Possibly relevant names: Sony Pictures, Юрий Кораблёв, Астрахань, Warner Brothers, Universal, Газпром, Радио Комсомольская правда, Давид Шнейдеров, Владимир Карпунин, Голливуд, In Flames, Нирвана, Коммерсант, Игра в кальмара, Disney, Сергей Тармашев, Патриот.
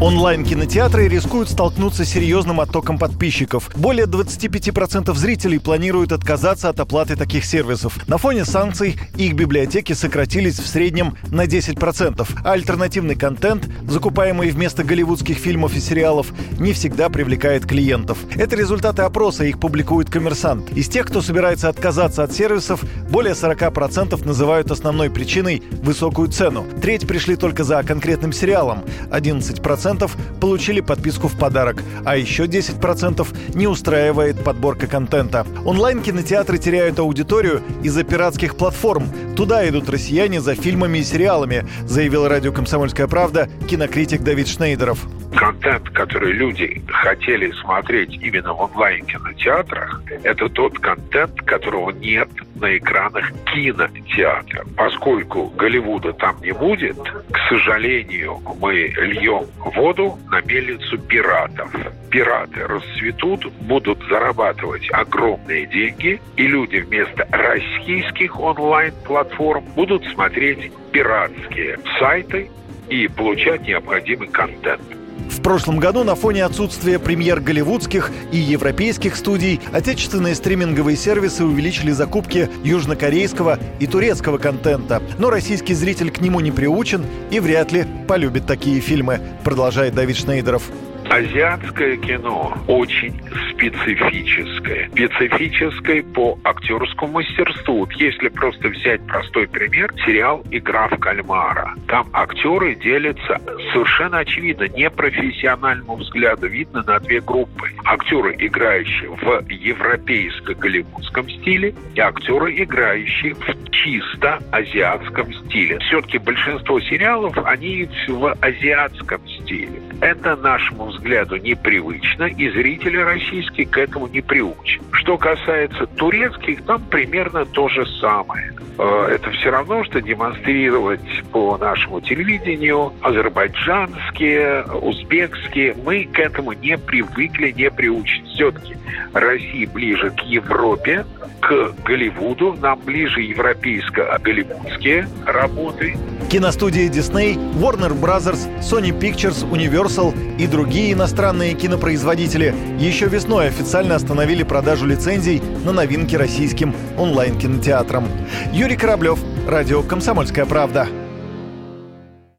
Онлайн-кинотеатры рискуют столкнуться с серьезным оттоком подписчиков. Более 25% зрителей планируют отказаться от оплаты таких сервисов. На фоне санкций их библиотеки сократились в среднем на 10%, а альтернативный контент, закупаемый вместо голливудских фильмов и сериалов, не всегда привлекает клиентов. Это результаты опроса, их публикует «Коммерсант». Из тех, кто собирается отказаться от сервисов, более 40% называют основной причиной высокую цену. Треть пришли только за конкретным сериалом, 11% получили подписку в подарок, а еще 10% не устраивает подборка контента. Онлайн-кинотеатры теряют аудиторию из-за пиратских платформ. Туда идут россияне за фильмами и сериалами, заявил радио «Комсомольская правда» кинокритик Давид Шнейдеров. Контент, который люди хотели смотреть именно в онлайн-кинотеатрах, это тот контент, которого нет на экранах кинотеатра. Поскольку Голливуда там не будет, к сожалению, мы льем воду на мельницу пиратов. Пираты расцветут, будут зарабатывать огромные деньги, и люди вместо российских онлайн-платформ будут смотреть пиратские сайты и получать необходимый контент. В прошлом году на фоне отсутствия премьер голливудских и европейских студий отечественные стриминговые сервисы увеличили закупки южнокорейского и турецкого контента. Но российский зритель к нему не приучен и вряд ли полюбит такие фильмы, продолжает Давид Шнейдеров. Азиатское кино очень специфическое. Специфическое по актерскому мастерству. Вот если просто взять простой пример, сериал «Игра в кальмара». Там актеры делятся совершенно очевидно, непрофессиональному взгляду видно на две группы. Актеры, играющие в европейско-голливудском стиле, и актеры, играющие в чисто азиатском стиле. Все-таки большинство сериалов, они в азиатском стиле. Это, нашему взгляду, непривычно, и зрители российские к этому не приучены. Что касается турецких, там примерно то же самое. Это все равно, что демонстрировать по нашему телевидению азербайджанские, узбекские. Мы к этому не привыкли, не приучены. Все-таки Россия ближе к Европе, к Голливуду, нам ближе европейско-голливудские работы. Киностудии Disney, Warner Brothers, Sony Pictures, Universal и другие иностранные кинопроизводители еще весной официально остановили продажу лицензий на новинки российским онлайн-кинотеатрам. Юрий Кораблёв, радио «Комсомольская правда».